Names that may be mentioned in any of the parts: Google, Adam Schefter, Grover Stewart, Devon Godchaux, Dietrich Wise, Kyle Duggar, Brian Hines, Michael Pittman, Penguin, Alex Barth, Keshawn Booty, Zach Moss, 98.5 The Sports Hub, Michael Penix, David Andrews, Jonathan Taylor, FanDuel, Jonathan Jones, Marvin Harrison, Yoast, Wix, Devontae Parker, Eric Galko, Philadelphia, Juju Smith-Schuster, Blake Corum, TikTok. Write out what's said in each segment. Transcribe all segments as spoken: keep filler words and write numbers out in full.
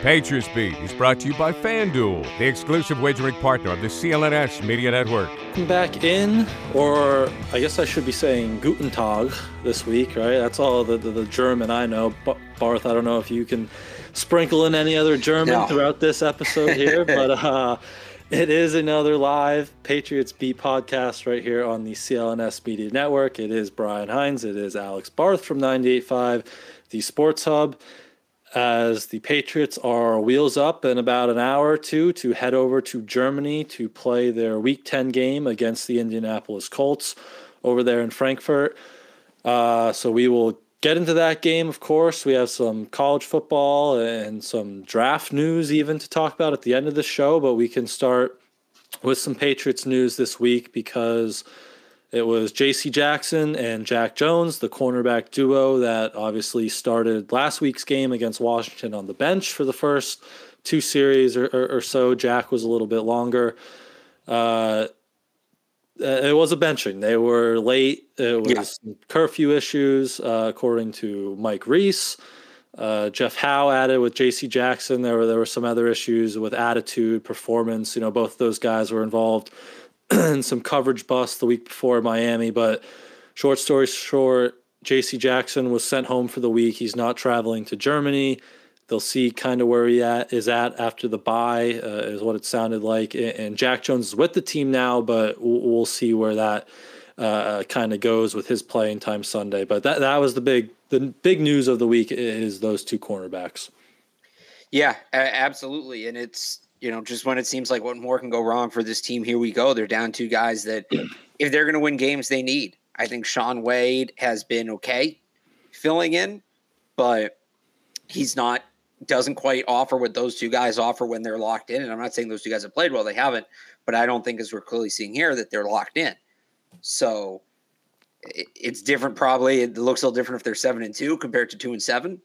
Patriots Beat is brought to you by FanDuel, the exclusive wagering partner of the C L N S Media Network. Back in, or I guess I should be saying Guten Tag this week, right? That's all the, the, the German I know. But Barth, I don't know if you can sprinkle in any other German no. throughout this episode here, but uh, it is another live Patriots Beat podcast right here on the C L N S Media Network. It is Brian Hines. It is Alex Barth from ninety-eight point five, the Sports Hub. As the Patriots are wheels up in about an hour or two to head over to Germany to play their Week ten game against the Indianapolis Colts over there in Frankfurt. Uh, so we will get into that game, of course. We have some college football and some draft news even to talk about at the end of the show, but we can start with some Patriots news this week because it was J C. Jackson and Jack Jones, the cornerback duo that obviously started last week's game against Washington on the bench for the first two series or, or, or so. Jack was a little bit longer. Uh, it was a benching. They were late. It was yeah. curfew issues, uh, according to Mike Reese. Uh, Jeff Howe added with J C. Jackson. There were there were some other issues with attitude, performance. You know, both those guys were involved and some coverage bust the week before in Miami, but short story short, J C. Jackson was sent home for the week. He's not traveling to Germany. They'll see kind of where he at, is at after the bye, uh, is what it sounded like. And Jack Jones is with the team now, but we'll see where that uh, kind of goes with his playing time Sunday. But that that was the big the big news of the week is those two cornerbacks. Yeah, absolutely, and it's. You know, just when it seems like what more can go wrong for this team, here we go. They're down two guys that if they're going to win games, they need. I think Sean Wade has been okay filling in, but he's not doesn't quite offer what those two guys offer when they're locked in. And I'm not saying those two guys have played well. They haven't, but I don't think, as we're clearly seeing here, that they're locked in. So it's different probably. It looks a little different if they're seven and two compared to two and seven.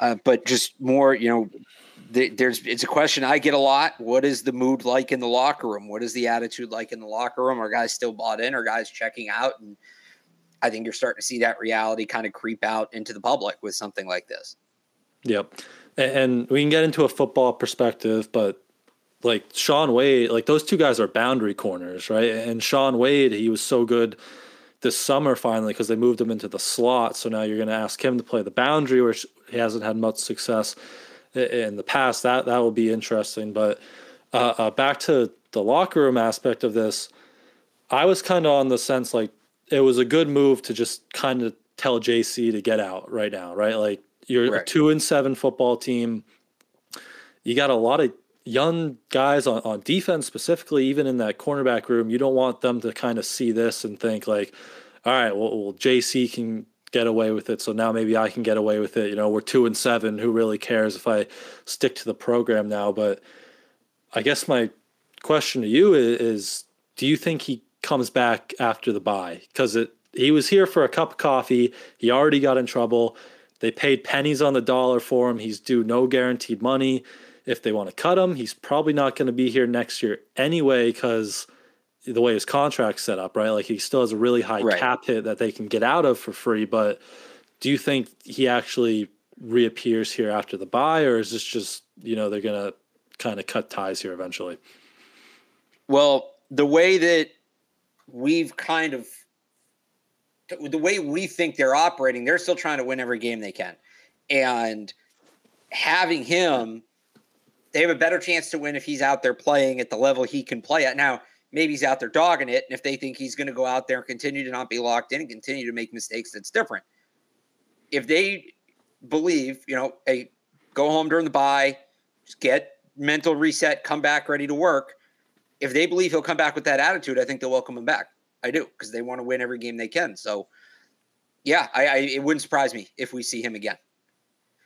Uh, but just more, you know, There's, it's a question I get a lot. What is the mood like in the locker room? What is the attitude like in the locker room? Are guys still bought in? Are guys checking out? And I think you're starting to see that reality kind of creep out into the public with something like this. Yep. And we can get into a football perspective, but like Sean Wade, like those two guys are boundary corners, right? And Sean Wade, he was so good this summer finally because they moved him into the slot. So now you're going to ask him to play the boundary, which he hasn't had much success in the past. That that will be interesting. But uh, uh, back to the locker room aspect of this, I was kind of on the sense like it was a good move to just kind of tell J C to get out right now, right? Like you're right. A two and seven football team. You got a lot of young guys on, on defense specifically, even in that cornerback room. You don't want them to kind of see this and think like, all right, well, well J C can get away with it. So now maybe I can get away with it. You know, we're two and seven. Who really cares if I stick to the program now? But I guess my question to you is, is do you think he comes back after the bye? Because it he was here for a cup of coffee. He already got in trouble. They paid pennies on the dollar for him. He's due no guaranteed money. If they want to cut him, he's probably not going to be here next year anyway because the way his contract's set up, right? Like he still has a really high right. cap hit that they can get out of for free. But do you think he actually reappears here after the bye, or is this just, you know, they're going to kind of cut ties here eventually? Well, the way that we've kind of, the way we think they're operating, they're still trying to win every game they can. And having him, they have a better chance to win if he's out there playing at the level he can play at. Now, maybe he's out there dogging it, and if they think he's going to go out there and continue to not be locked in and continue to make mistakes, that's different. If they believe, you know, hey, go home during the bye, just get mental reset, come back ready to work. If they believe he'll come back with that attitude, I think they'll welcome him back. I do, because they want to win every game they can. So, yeah, I, I it wouldn't surprise me if we see him again.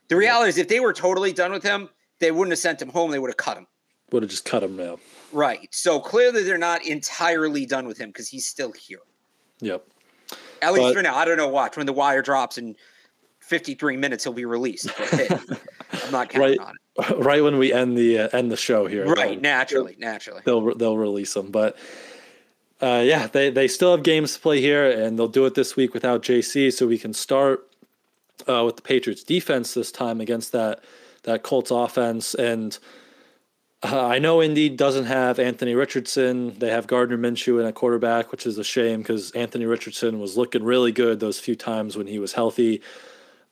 The reality is if they were totally done with him, they wouldn't have sent him home. They would have cut him. Would have just cut him now. Right. So clearly they're not entirely done with him because he's still here. Yep. At least but, for now. I don't know. Watch when the wire drops in fifty-three minutes, he'll be released. But, hey, I'm not counting right, on it. Right when we end the uh, end the show here. Right. Naturally. Naturally. They'll they'll release him, but. Uh, yeah, they, they still have games to play here, and they'll do it this week without J C, so we can start uh, with the Patriots defense this time against that that Colts offense. And uh, I know Indy doesn't have Anthony Richardson. They have Gardner Minshew in a quarterback, which is a shame because Anthony Richardson was looking really good those few times when he was healthy.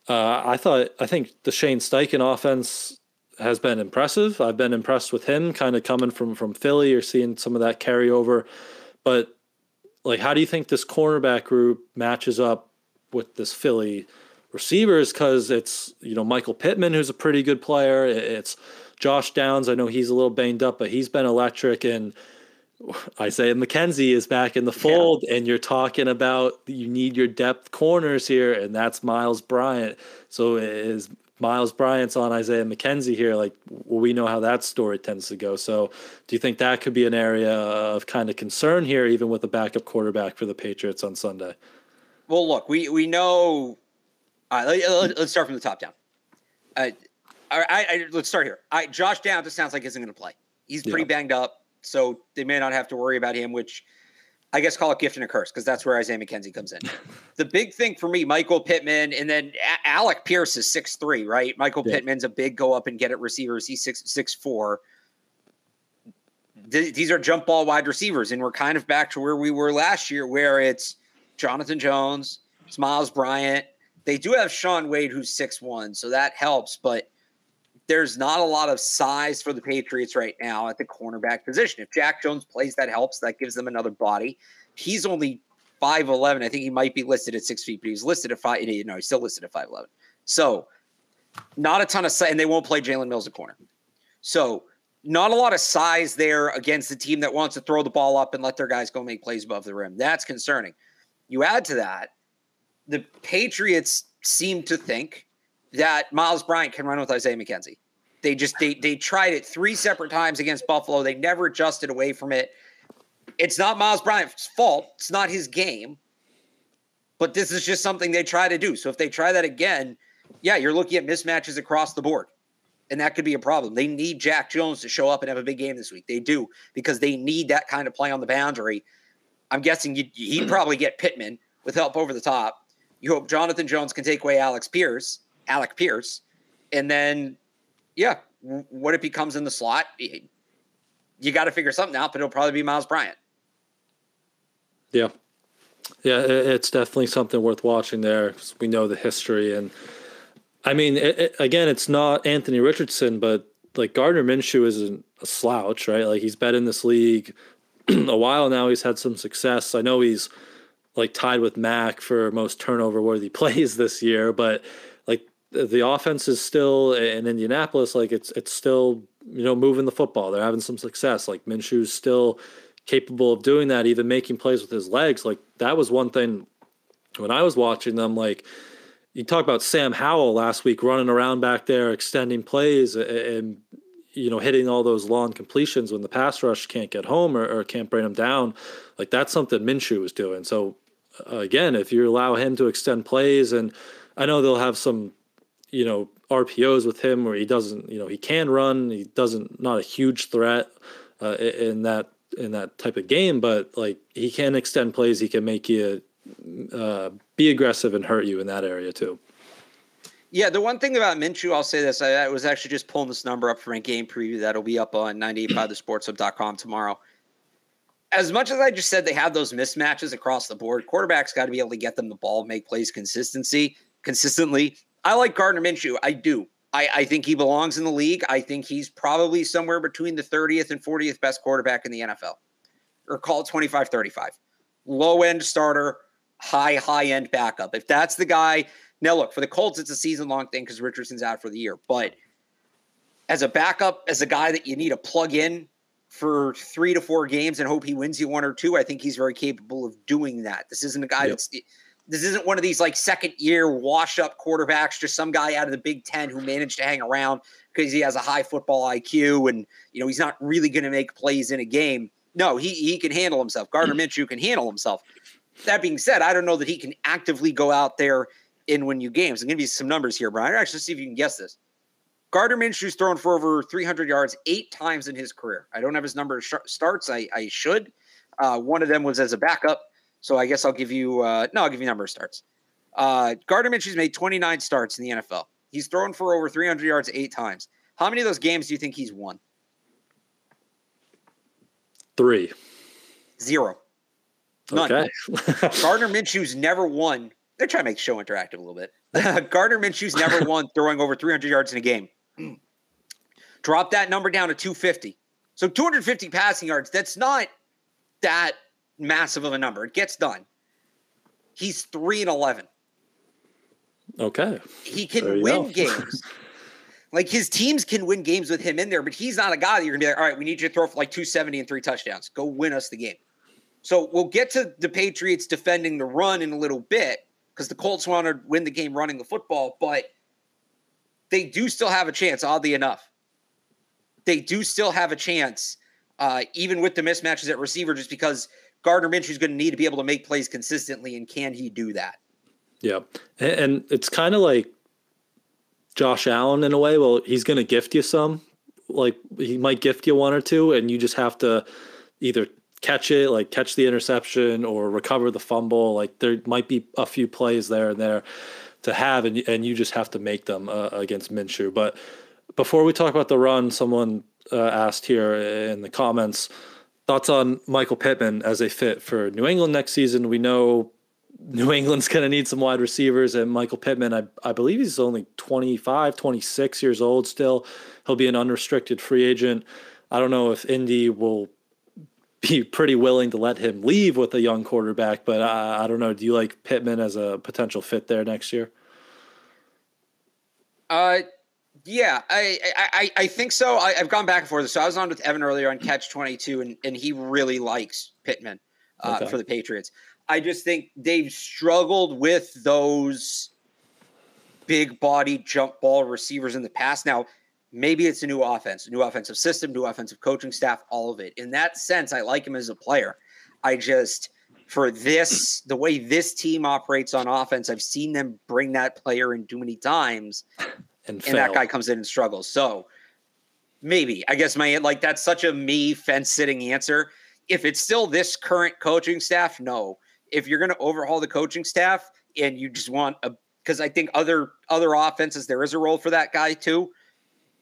Uh, I thought I think the Shane Steichen offense has been impressive. I've been impressed with him kind of coming from, from Philly or seeing some of that carryover. But, like, how do you think this cornerback group matches up with this Philly receivers? Because it's, you know, Michael Pittman, who's a pretty good player. It's Josh Downs. I know he's a little banged up, but he's been electric. And Isaiah McKenzie is back in the fold. Yeah. And you're talking about you need your depth corners here, and that's Myles Bryant. So is Myles Bryant's on Isaiah McKenzie here. Like, well, we know how that story tends to go. So do you think that could be an area of kind of concern here, even with a backup quarterback for the Patriots on Sunday? Well, look, we, we know, uh, let, let's start from the top down. Uh, I, I, let's start here. I, Josh Downs, it sounds like isn't going to play. He's pretty yeah. banged up. So they may not have to worry about him, which I guess call it gift and a curse. Cause that's where Isaiah McKenzie comes in. The big thing for me, Michael Pittman, and then a- Alec Pierce is six, three, right? Michael yeah. Pittman's a big go up and get it receivers. He's six, six, four. Th- these are jump ball wide receivers. And we're kind of back to where we were last year, where it's Jonathan Jones, it's Myles Bryant. They do have Sean Wade, who's six, one. So that helps, but there's not a lot of size for the Patriots right now at the cornerback position. If Jack Jones plays, that helps. That gives them another body. He's only five eleven. I think he might be listed at six feet, but he's listed at five. You know, he's still listed at five eleven. So not a ton of size, and they won't play Jalen Mills at corner. So not a lot of size there against the team that wants to throw the ball up and let their guys go make plays above the rim. That's concerning. You add to that, the Patriots seem to think that Myles Bryant can run with Isaiah McKenzie. They just they they tried it three separate times against Buffalo. They never adjusted away from it. It's not Myles Bryant's fault. It's not his game. But this is just something they try to do. So if they try that again, yeah, you're looking at mismatches across the board. And that could be a problem. They need Jack Jones to show up and have a big game this week. They do, because they need that kind of play on the boundary. I'm guessing you, he'd probably get Pittman with help over the top. You hope Jonathan Jones can take away Alex Pierce. Alec Pierce, and then, yeah, what if he comes in the slot? You got to figure something out, but it'll probably be Myles Bryant. Yeah. Yeah, it's definitely something worth watching there because we know the history. And, I mean, it, it, again, it's not Anthony Richardson, but, like, Gardner Minshew isn't a slouch, right? Like, he's been in this league a while now. He's had some success. I know he's, like, tied with Mac for most turnover-worthy plays this year, but – the offense is still in Indianapolis. Like it's, it's still, you know, moving the football. They're having some success. Like Minshew's still capable of doing that, even making plays with his legs. Like that was one thing when I was watching them, like you talk about Sam Howell last week, running around back there, extending plays and, you know, hitting all those long completions when the pass rush can't get home or, or can't bring them down. Like that's something Minshew was doing. So again, if you allow him to extend plays, and I know they'll have some, you know, R P Os with him where he doesn't, you know, he can run, he doesn't, not a huge threat uh, in that, in that type of game, but like he can extend plays. He can make you uh, be aggressive and hurt you in that area too. Yeah. The one thing about Minshew, I'll say this, I, I was actually just pulling this number up for my game preview. That'll be up on ninety-eight by the sports hub dot com tomorrow. As much as I just said, they have those mismatches across the board. Quarterbacks got to be able to get them the ball, make plays consistency consistently. I like Gardner Minshew. I do. I, I think he belongs in the league. I think he's probably somewhere between the thirtieth and fortieth best quarterback in the N F L, or call it twenty-five thirty-five. Low end starter, high, high end backup. If that's the guy. Now, look, for the Colts, it's a season long thing because Richardson's out for the year. But as a backup, as a guy that you need to plug in for three to four games and hope he wins you one or two, I think he's very capable of doing that. This isn't a guy yep. that's. This isn't one of these like second year wash up quarterbacks, just some guy out of the Big Ten who managed to hang around because he has a high football I Q and, you know, he's not really going to make plays in a game. No, he, he can handle himself. Gardner Minshew can handle himself. That being said, I don't know that he can actively go out there and win you games. I'm going to give you some numbers here, Brian. Actually, see if you can guess this. Gardner Minshew's thrown for over three hundred yards eight times in his career. I don't have his number of sh- starts. I, I should. Uh, one of them was as a backup. So I guess I'll give you uh, – no, I'll give you a number of starts. Uh, Gardner Minshew's made twenty-nine starts in the N F L. He's thrown for over three hundred yards eight times. How many of those games do you think he's won? Three. Zero. None. Okay. Gardner Minshew's never won. They're trying to make show interactive a little bit. Gardner Minshew's never won throwing over three hundred yards in a game. Drop that number down to two hundred fifty. So two hundred fifty passing yards, that's not that massive of a number. It gets done. He's three and eleven. Okay. He can win games. Like, his teams can win games with him in there, but he's not a guy that you're going to be like, all right, we need you to throw for like two hundred seventy and three touchdowns. Go win us the game. So we'll get to the Patriots defending the run in a little bit because the Colts want to win the game running the football, but they do still have a chance, oddly enough. They do still have a chance, uh, even with the mismatches at receiver, just because Gardner Minshew is going to need to be able to make plays consistently, and can he do that? Yeah, and it's kind of like Josh Allen in a way. Well, he's going to gift you some. Like, he might gift you one or two, and you just have to either – catch it, like catch the interception or recover the fumble. Like, there might be a few plays there and there to have, and, and you just have to make them uh, against Minshew. But before we talk about the run, someone uh, asked here in the comments, thoughts on Michael Pittman as a fit for New England next season. We know New England's going to need some wide receivers, and Michael Pittman, I, I believe he's only twenty-five, twenty-six years old still. He'll be an unrestricted free agent. I don't know if Indy will be pretty willing to let him leave with a young quarterback, but I, I don't know. Do you like Pittman as a potential fit there next year? Uh, yeah, I, I, I think so. I, I've gone back and forth. So I was on with Evan earlier on Catch twenty-two, and, and he really likes Pittman uh, okay. for the Patriots. I just think they've struggled with those big body jump ball receivers in the past. Now, maybe it's a new offense, new offensive system, new offensive coaching staff, all of it. In that sense, I like him as a player. I just, for this, the way this team operates on offense, I've seen them bring that player in too many times, and, and that guy comes in and struggles. So maybe, I guess my, like, that's such a me fence sitting answer. If it's still this current coaching staff, no. If you're going to overhaul the coaching staff and you just want a, because I think other other offenses, there is a role for that guy too.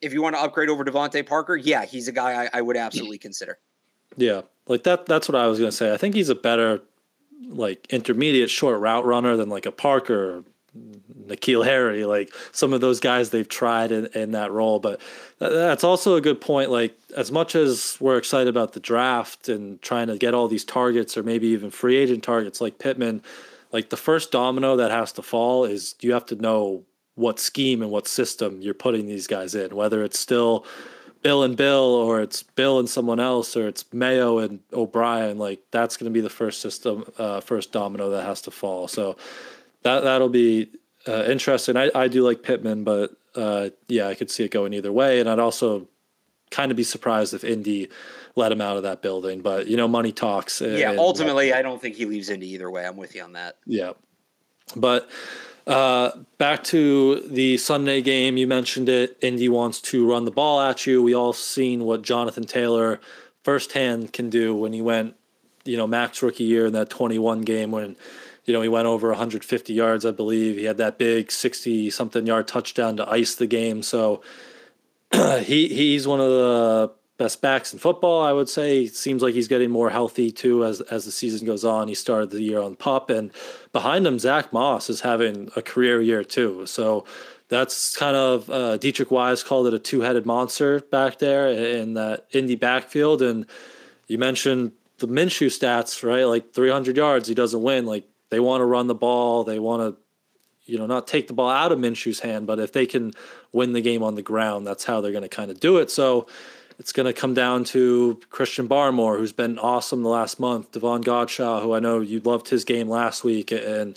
If you want to upgrade over Devontae Parker, yeah, he's a guy I, I would absolutely consider. Yeah, like that. That's what I was going to say. I think he's a better, like, intermediate short route runner than like a Parker, N'Keal Harry, like some of those guys they've tried in, in that role. But that's also a good point. Like, as much as we're excited about the draft and trying to get all these targets or maybe even free agent targets like Pittman, like the first domino that has to fall is you have to know what scheme and what system you're putting these guys in, whether it's still Bill and Bill or it's Bill and someone else or it's Mayo and O'Brien. Like, that's going to be the first system, uh, first domino that has to fall. So that, that'll be uh, interesting. I, I do like Pittman, but uh, yeah, I could see it going either way. And I'd also kind of be surprised if Indy let him out of that building, but, you know, money talks. And, yeah. Ultimately, and I don't think he leaves Indy either way. I'm with you on that. Yeah. But, Uh, back to the Sunday game. You mentioned it. Indy wants to run the ball at you. We all seen what Jonathan Taylor firsthand can do when he went, you know, Mac's rookie year in that twenty-one game when, you know, he went over one hundred fifty yards, I believe. He had that big sixty-something yard touchdown to ice the game. So he he's one of the best backs in football, I would say. It seems like he's getting more healthy too as as the season goes on. He started the year on P U P, and behind him, Zach Moss is having a career year too. So that's kind of uh, Dietrich Wise called it a two-headed monster back there in that Indy backfield. And you mentioned the Minshew stats, right? Like three hundred yards, he doesn't win. Like, they want to run the ball, they want to, you know, not take the ball out of Minshew's hand, but if they can win the game on the ground, that's how they're going to kind of do it. So it's going to come down to Christian Barmore, who's been awesome the last month, Devon Godchaux, who I know you loved his game last week, and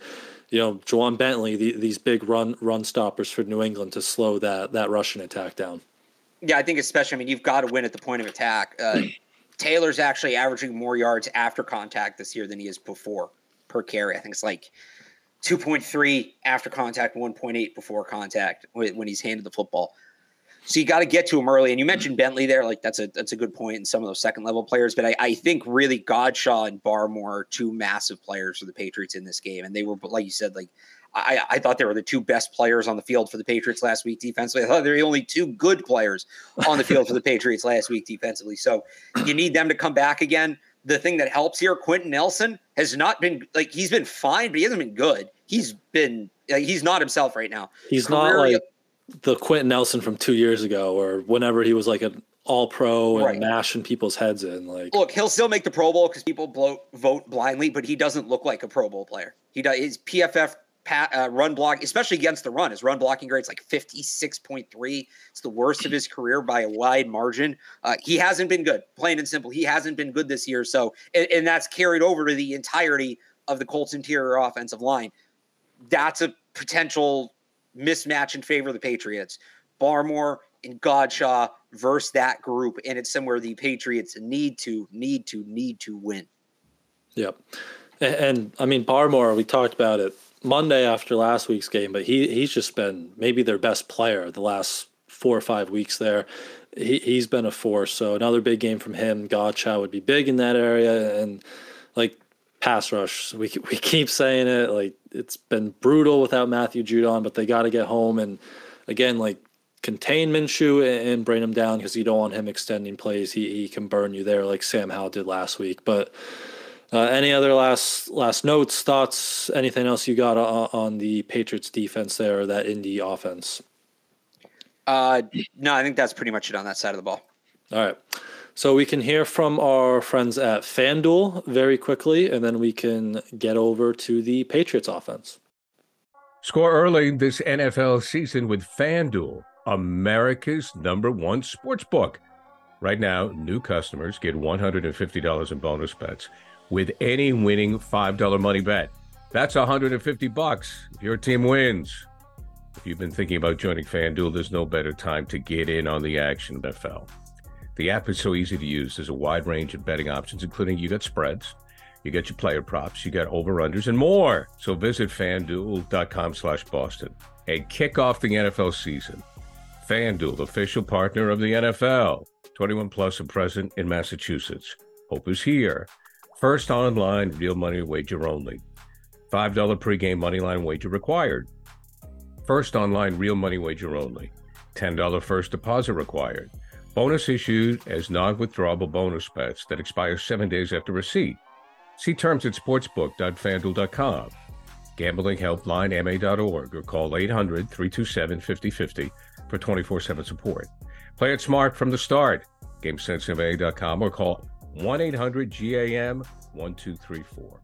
you know, Juwan Bentley, the, these big run run stoppers for New England to slow that that Russian attack down. Yeah, I think especially, I mean, you've got to win at the point of attack. Uh, Taylor's actually averaging more yards after contact this year than he is before per carry. I think it's like two point three after contact, one point eight before contact when he's handed the football. So you got to get to him early. And you mentioned Bentley there. Like, that's a that's a good point in some of those second-level players. But I, I think really Godchaux and Barmore are two massive players for the Patriots in this game. And they were, like you said, like I, I thought they were the two best players on the field for the Patriots last week defensively. I thought they were the only two good players on the field for the Patriots last week defensively. So you need them to come back again. The thing that helps here, Quentin Nelson has not been – like, he's been fine, but he hasn't been good. He's been like, – he's not himself right now. He's Career- not like – the Quentin Nelson from two years ago or whenever he was like an all-pro and right. mashing people's heads in. Like, look, he'll still make the Pro Bowl because people blow, vote blindly, but he doesn't look like a Pro Bowl player. He does. His P F F pat, uh, run block, especially against the run, his run blocking grade's like fifty-six point three. It's the worst of his career by a wide margin. Uh, he hasn't been good, plain and simple. He hasn't been good this year. So, and, and that's carried over to the entirety of the Colts' interior offensive line. That's a potential mismatch in favor of the Patriots. Barmore and Godchaux versus that group, and it's somewhere the Patriots need to, need to, need to win. Yep. And, and I mean, Barmore, we talked about it Monday after last week's game, but he he's just been maybe their best player the last four or five weeks there. He, he's been a force, so another big game from him. Godchaux would be big in that area, and like, pass rush, we we keep saying it, like, it's been brutal without Matthew Judon, but they got to get home and again, like, contain Minshew and, and bring him down because you don't want him extending plays. He he can burn you there like Sam Howell did last week. But uh, any other last last notes, thoughts, anything else you got on, on the Patriots defense there or that Indy offense? Uh, no, I think that's pretty much it on that side of the ball. All right. So we can hear from our friends at FanDuel very quickly, and then we can get over to the Patriots offense. Score early this N F L season with FanDuel, America's number one sportsbook. Right now, new customers get one hundred fifty dollars in bonus bets with any winning five dollar money bet. That's one hundred fifty dollars if your team wins. If you've been thinking about joining FanDuel, there's no better time to get in on the action, N F L. The app is so easy to use. There's a wide range of betting options, including you got spreads, you got your player props, you got over-unders, and more. So visit FanDuel.com slash Boston and kick off the N F L season. FanDuel, official partner of the N F L. twenty-one plus and present in Massachusetts. Hope is here. First online, real money wager only. five dollar pregame moneyline wager required. First online, real money wager only. ten dollar first deposit required. Bonus issued as non-withdrawable bonus bets that expire seven days after receipt. See terms at sportsbook dot fanduel dot com. Gambling helpline M A dot org or call eight hundred, three two seven, five oh five oh for twenty-four seven support. Play it smart from the start. Game Sense M A dot com or call one eight hundred G A M one two three four.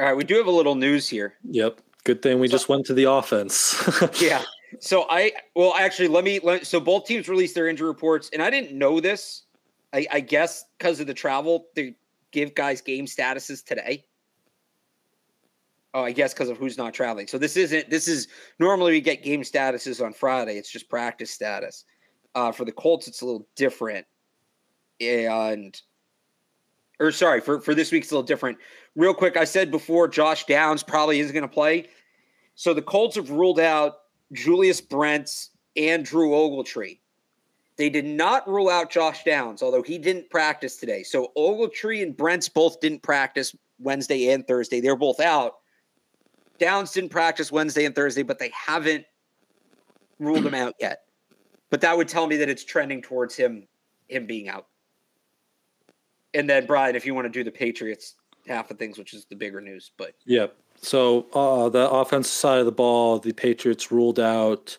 All right, we do have a little news here. Yep. Good thing we so- just went to the offense. Yeah. So I, well, actually, let me, let, so both teams released their injury reports, and I didn't know this. I, I guess because of the travel, they give guys game statuses today. Oh, I guess because of who's not traveling. So this isn't, this is, normally we get game statuses on Friday. It's just practice status. Uh, for the Colts, it's a little different. And, or sorry, for, for this week, it's a little different. Real quick, I said before, Josh Downs probably isn't going to play. So the Colts have ruled out Julius Brents and Drew Ogletree. They did not rule out Josh Downs, although he didn't practice today. So Ogletree and Brents both didn't practice Wednesday and Thursday. They're both out. Downs didn't practice Wednesday and Thursday, but they haven't ruled him out yet. But that would tell me that it's trending towards him, him being out. And then, Brian, if you want to do the Patriots half of things, which is the bigger news, but yeah. So uh, the offensive side of the ball, the Patriots ruled out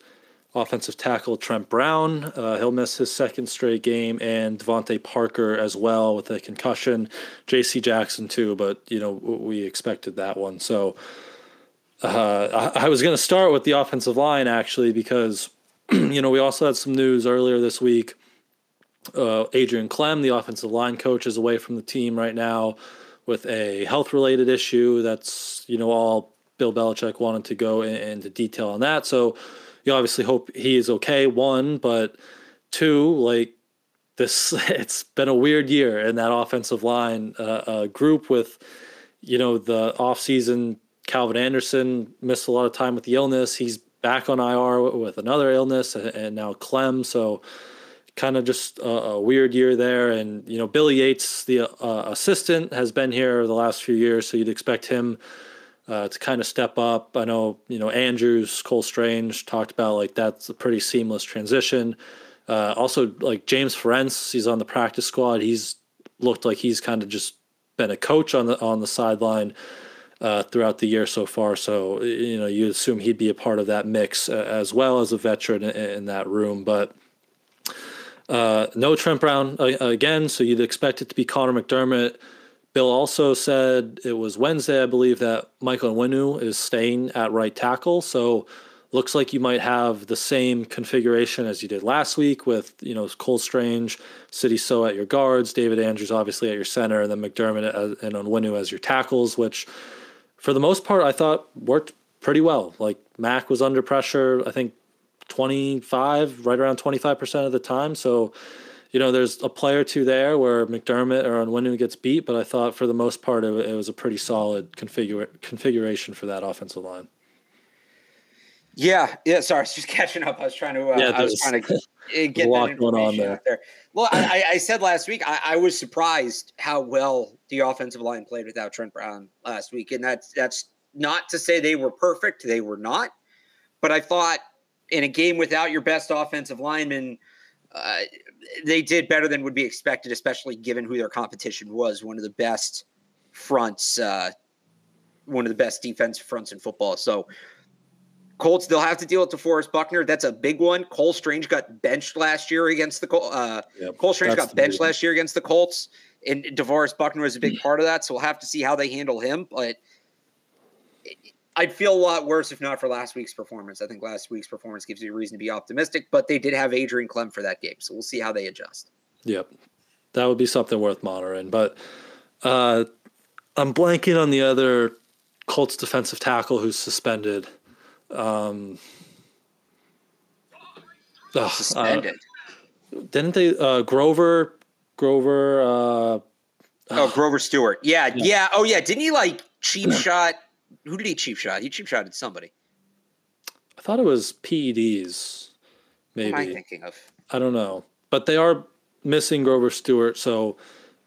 offensive tackle Trent Brown. Uh, he'll miss his second straight game, and Devontae Parker as well with a concussion. J C. Jackson too, but you know we expected that one. So uh, I, I was going to start with the offensive line actually because you know we also had some news earlier this week. Uh, Adrian Klemm, the offensive line coach, is away from the team right now with a health-related issue that's, you know, all Bill Belichick wanted to go into detail on that. So you obviously hope he is okay, one, but two, like this, it's been a weird year in that offensive line uh, uh, group with, you know, the offseason. Calvin Anderson missed a lot of time with the illness. He's back on I R with another illness, and now Klemm. So kind of just a, a weird year there. And, you know, Billy Yates, the uh, assistant, has been here the last few years, so you'd expect him uh, to kind of step up. I know, you know, Andrews, Cole Strange talked about, like, that's a pretty seamless transition. Uh, also, like, James Ferentz, he's on the practice squad. He's looked like he's kind of just been a coach on the on the sideline Uh, throughout the year so far. So, you know, you assume he'd be a part of that mix uh, as well as a veteran in, in that room. But uh, no Trent Brown uh, again, so you'd expect it to be Connor McDermott. Bill also said it was Wednesday, I believe, that Michael Nwunu is staying at right tackle. So looks like you might have the same configuration as you did last week with, you know, Cole Strange, City So at your guards, David Andrews obviously at your center, and then McDermott as, and Nwunu as your tackles, which for the most part, I thought worked pretty well. Like, Mac was under pressure, I think, twenty-five, right around twenty-five percent of the time. So, you know, there's a play or two there where McDermott or Nwunu gets beat, but I thought for the most part, it, it was a pretty solid configura- configuration for that offensive line. Yeah, yeah. Sorry, I was just catching up. I was trying to. Uh, yeah, I was trying to get that information on there. out there. Well, I, I said last week I, I was surprised how well the offensive line played without Trent Brown last week, and that's that's not to say they were perfect. They were not, but I thought in a game without your best offensive lineman, uh, they did better than would be expected, especially given who their competition was. One of the best fronts, uh, one of the best defensive fronts in football. So. Colts, they'll have to deal with DeForest Buckner. That's a big one. Cole Strange got benched last year against the Colts. Uh, yep, Cole Strange got benched last year against the Colts, and DeForest Buckner was a big part of that, so we'll have to see how they handle him. But I'd feel a lot worse if not for last week's performance. I think last week's performance gives you a reason to be optimistic, but they did have Adrian Klemm for that game, so we'll see how they adjust. Yep. That would be something worth monitoring. But uh, I'm blanking on the other Colts defensive tackle who's suspended. Um, oh, Suspended. Uh, didn't they? Uh, Grover, Grover. Uh, oh, uh, Grover Stewart. Yeah, yeah, yeah. Oh, yeah. Didn't he like cheap shot? Who did he cheap shot? He cheap shotted somebody. I thought it was P E Ds. Maybe. What am I thinking of? I don't know, but they are missing Grover Stewart. So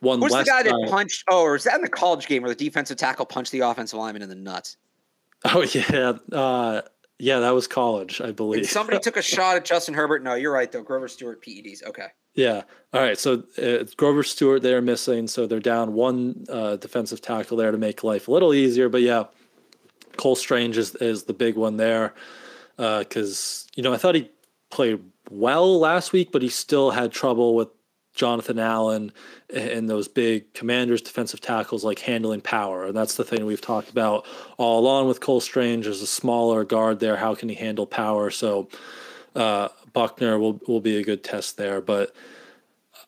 one. Who's the guy that guy. punched? Oh, or is that in the college game where the defensive tackle punched the offensive lineman in the nuts? Oh yeah. Uh, Yeah, that was college, I believe. If somebody took a shot at Justin Herbert. No, you're right, though. Grover Stewart, P E Ds. Okay. Yeah. All right. So it's Grover Stewart they're missing. So they're down one uh, defensive tackle there to make life a little easier. But, yeah, Cole Strange is, is the big one there because, uh, you know, I thought he played well last week, but he still had trouble with Jonathan Allen and those big Commanders defensive tackles, like handling power. And that's the thing we've talked about all along with Cole Strange as a smaller guard there. How can he handle power? So uh, Buckner will, will be a good test there. But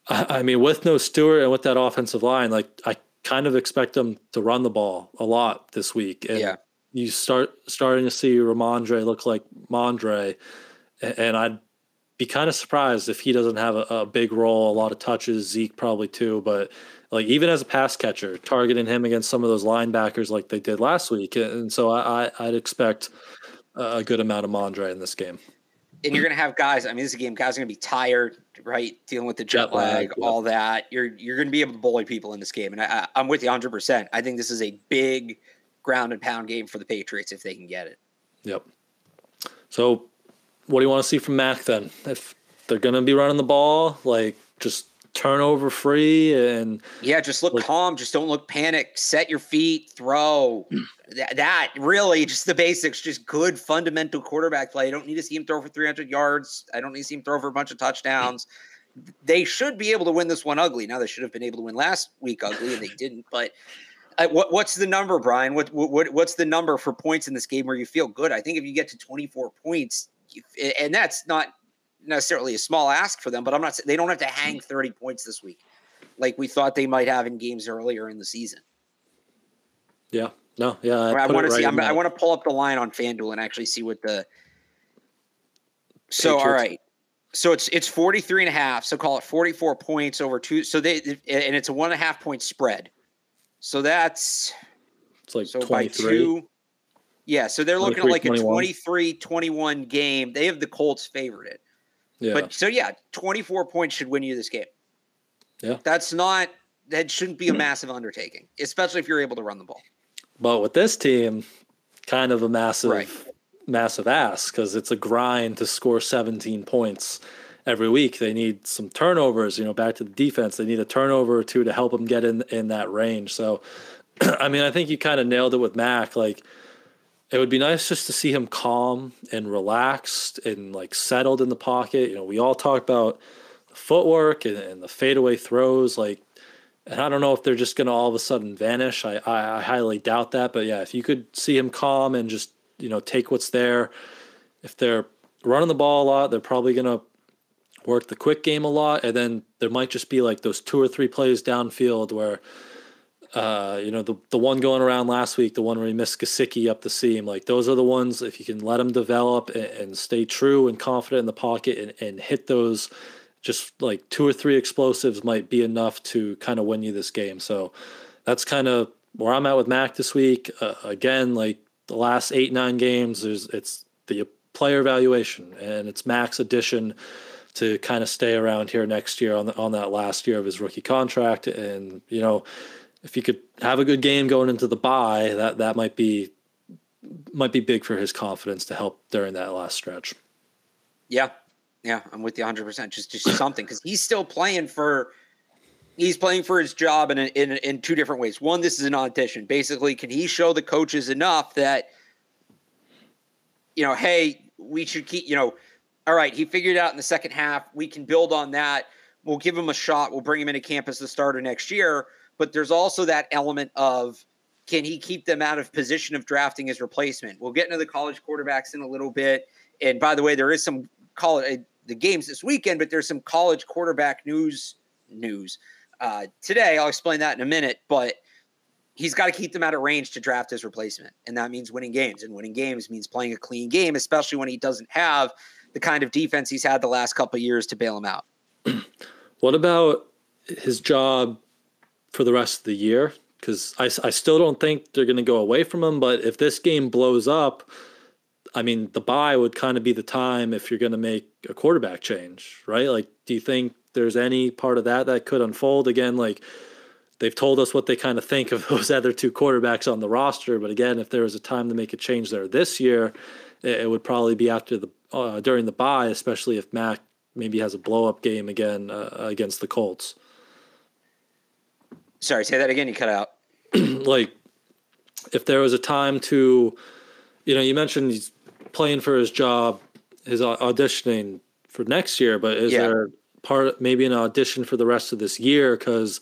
I, I mean, with no Stewart and with that offensive line, like I kind of expect them to run the ball a lot this week. And yeah. you start starting to see Ramondre look like Mondre. And I'd be kind of surprised if he doesn't have a, a big role, a lot of touches, Zeke probably too, but like even as a pass catcher, targeting him against some of those linebackers like they did last week. And so I, I, I'd expect a good amount of Mondre in this game. And you're going to have guys, I mean, this is a game, guys are going to be tired, right? Dealing with the jet, jet lag, lag, all yeah. that. You're you're going to be able to bully people in this game. And I, I'm with you one hundred percent. I think this is a big ground and pound game for the Patriots if they can get it. Yep. So what do you want to see from Mac then? If they're going to be running the ball, like just turnover free and yeah, just look like, calm. Just don't look panicked. Set your feet, throw that, that really just the basics, just good fundamental quarterback play. I don't need to see him throw for three hundred yards. I don't need to see him throw for a bunch of touchdowns. They should be able to win this one ugly. Now they should have been able to win last week ugly and they didn't, but I, what, what's the number, Brian? What, what, what's the number for points in this game where you feel good? I think if you get to twenty-four points, and that's not necessarily a small ask for them, but I'm not, they don't have to hang thirty points this week like we thought they might have in games earlier in the season. Yeah. No, yeah. I, I want to right see. I'm, I want to pull up the line on FanDuel and actually see what the. So Patriots. All right, so it's it's forty-three and a half. So call it forty-four points over two. So they and it's a one and a half point spread. So that's. It's like so twenty-three. By two, yeah, so they're looking at like twenty-one. A twenty-three twenty-one game. They have the Colts favored it. Yeah. But so yeah, twenty-four points should win you this game. Yeah. That's not that shouldn't be a massive undertaking, especially if you're able to run the ball. But with this team, kind of a massive, right. massive ask because it's a grind to score seventeen points every week. They need some turnovers, you know, back to the defense. They need a turnover or two to help them get in, in that range. So, I mean, I think you kind of nailed it with Mac. Like, it would be nice just to see him calm and relaxed and, like, settled in the pocket. You know, we all talk about the footwork and, and the fadeaway throws, like, and I don't know if they're just going to all of a sudden vanish. I, I, I highly doubt that. But, yeah, if you could see him calm and just, you know, take what's there. If they're running the ball a lot, they're probably going to work the quick game a lot. And then there might just be, like, those two or three plays downfield where – Uh, you know, the the one going around last week, the one where he missed Gesicki up the seam, like those are the ones, if you can let him develop and, and stay true and confident in the pocket and, and hit those, just like two or three explosives might be enough to kind of win you this game. So that's kind of where I'm at with Mac this week. Uh, again, like the last eight, nine games, there's it's the player valuation and it's Mac's addition to kind of stay around here next year on the, on that last year of his rookie contract. And, you know, if you could have a good game going into the bye, that, that might be might be big for his confidence to help during that last stretch. Yeah, yeah, I'm with you one hundred percent. Just just something because he's still playing for he's playing for his job in, in in two different ways. One, this is an audition. Basically, can he show the coaches enough that you know, hey, we should keep you know, all right, he figured out in the second half. We can build on that. We'll give him a shot. We'll bring him into camp as the starter next year. But there's also that element of, can he keep them out of position of drafting his replacement? We'll get into the college quarterbacks in a little bit. And by the way, there is some college, the games this weekend, but there's some college quarterback news news uh, today. I'll explain that in a minute, but he's got to keep them out of range to draft his replacement. And that means winning games, and winning games means playing a clean game, especially when he doesn't have the kind of defense he's had the last couple of years to bail him out. What about his job for the rest of the year? Because I, I still don't think they're going to go away from him. But if this game blows up, I mean, the bye would kind of be the time if you're going to make a quarterback change, right? Like, do you think there's any part of that that could unfold? Again, like, they've told us what they kind of think of those other two quarterbacks on the roster. But again, if there was a time to make a change there this year, it, it would probably be after the uh, during the bye, especially if Mac maybe has a blow-up game again uh, against the Colts. Sorry, say that again. You cut out. Like, if there was a time to, you know, you mentioned he's playing for his job, his auditioning for next year, but is yeah. there part, maybe an audition for the rest of this year? Because